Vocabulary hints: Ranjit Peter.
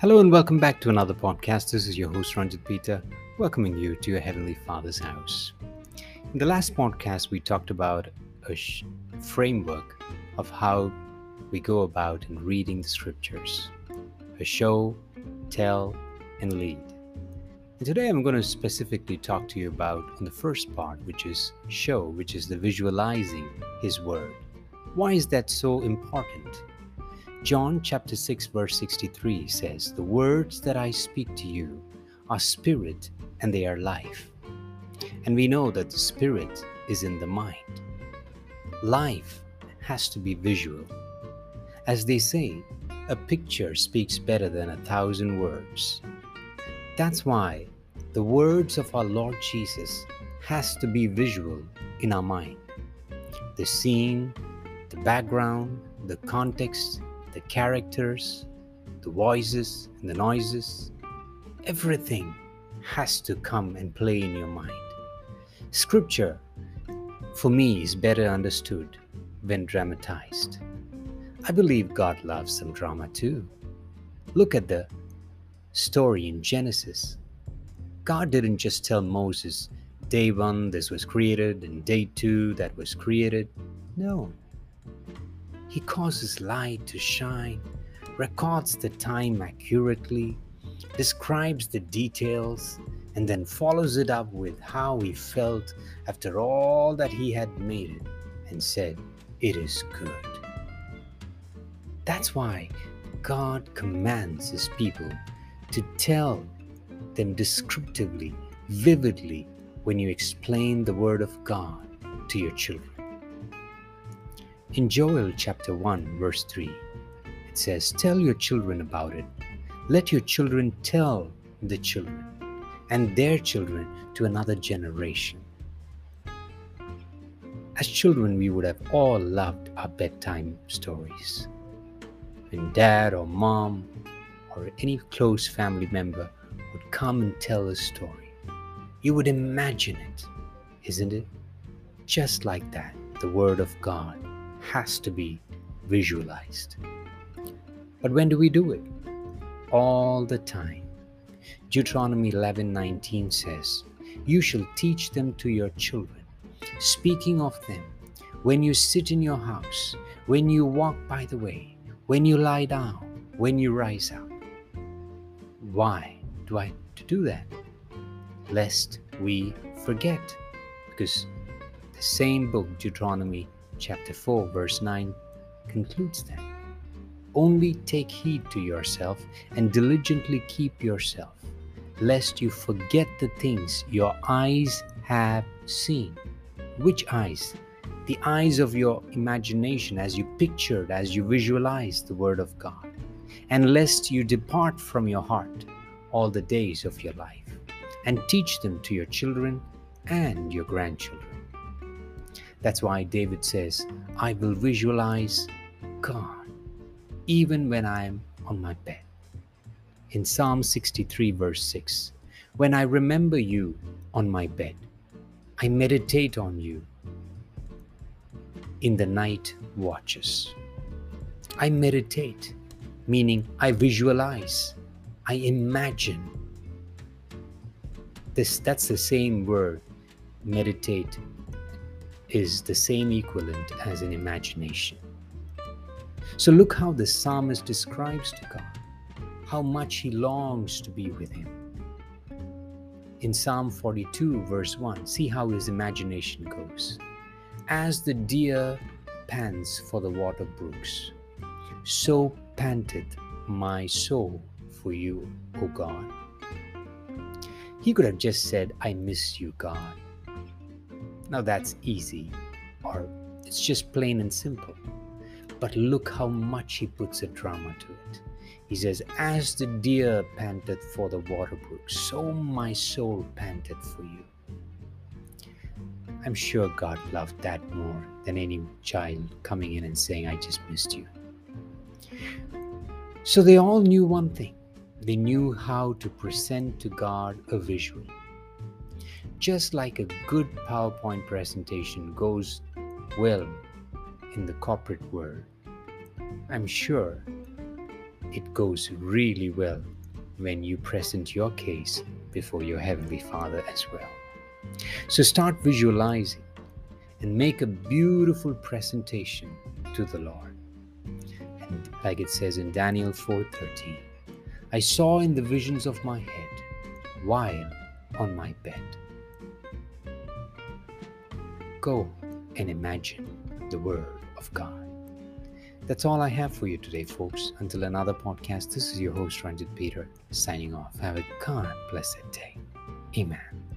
Hello and welcome back to another podcast. This is your host Ranjit Peter, welcoming you to your Heavenly Father's house. In the last podcast, we talked about a framework of how we go about in reading the scriptures. A show, tell, and lead. And today I'm going to specifically talk to you about on the first part, which is show, which is the visualizing His Word. Why is that so important? John chapter 6 verse 63 says, "The words that I speak to you are spirit and they are life." And we know that the spirit is in the mind. Life has to be visual. As they say, a picture speaks better than 1,000 words. That's why the words of our Lord Jesus has to be visual in our mind. The scene, the background, the context, the characters, the voices and the noises, everything has to come and play in your mind. Scripture, for me, is better understood when dramatized. I believe God loves some drama too. Look at the story in Genesis. God didn't just tell Moses, day one this was created and day two that was created. No. He causes light to shine, records the time accurately, describes the details, and then follows it up with how he felt after all that he had made it, and said, "It is good." That's why God commands His people to tell them descriptively, vividly, when you explain the Word of God to your children. In Joel chapter 1 verse 3, it says, "Tell your children about it. Let your children tell the children and their children to another generation." As children, we would have all loved our bedtime stories. When dad or mom or any close family member would come and tell a story, you would imagine it, isn't it? Just like that, the Word of God has to be visualized. But when do we do it? All the time. Deuteronomy 11:19 says, "You shall teach them to your children, speaking of them when you sit in your house, when you walk by the way, when you lie down, when you rise up." Why do I do that? Lest we forget. Because the same book, Deuteronomy chapter 4 verse 9, concludes that, "Only take heed to yourself and diligently keep yourself, lest you forget the things your eyes have seen." Which eyes? The eyes of your imagination, as you pictured, as you visualize the Word of God. "And lest you depart from your heart all the days of your life, and teach them to your children and your grandchildren." That's why David says, "I will visualize God even when I am on my bed." In Psalm 63 verse 6, "When I remember you on my bed, I meditate on you in the night watches." I meditate, meaning I visualize, I imagine. That's the same word, meditate, is the same equivalent as an imagination. So look how the psalmist describes to God how much he longs to be with Him. In Psalm 42 verse 1, see how his imagination goes. "As the deer pants for the water brooks, so panteth my soul for you, O God." He could have just said, "I miss you, God." Now that's easy, or it's just plain and simple. But look how much he puts a drama to it. He says, "As the deer panteth for the water brook, so my soul panteth for you." I'm sure God loved that more than any child coming in and saying, "I just missed you." So they all knew one thing. They knew how to present to God a visual. Just like a good PowerPoint presentation goes well in the corporate world, I'm sure It goes really well when you present your case before your Heavenly Father as well. So start visualizing and make a beautiful presentation to the Lord. And like it says in Daniel 4:13, I saw in the visions of my head while on my bed. Go and imagine the Word of God. That's all I have for you today, folks. Until another podcast, this is your host, Ranjit Peter, signing off. Have a God blessed day. Amen.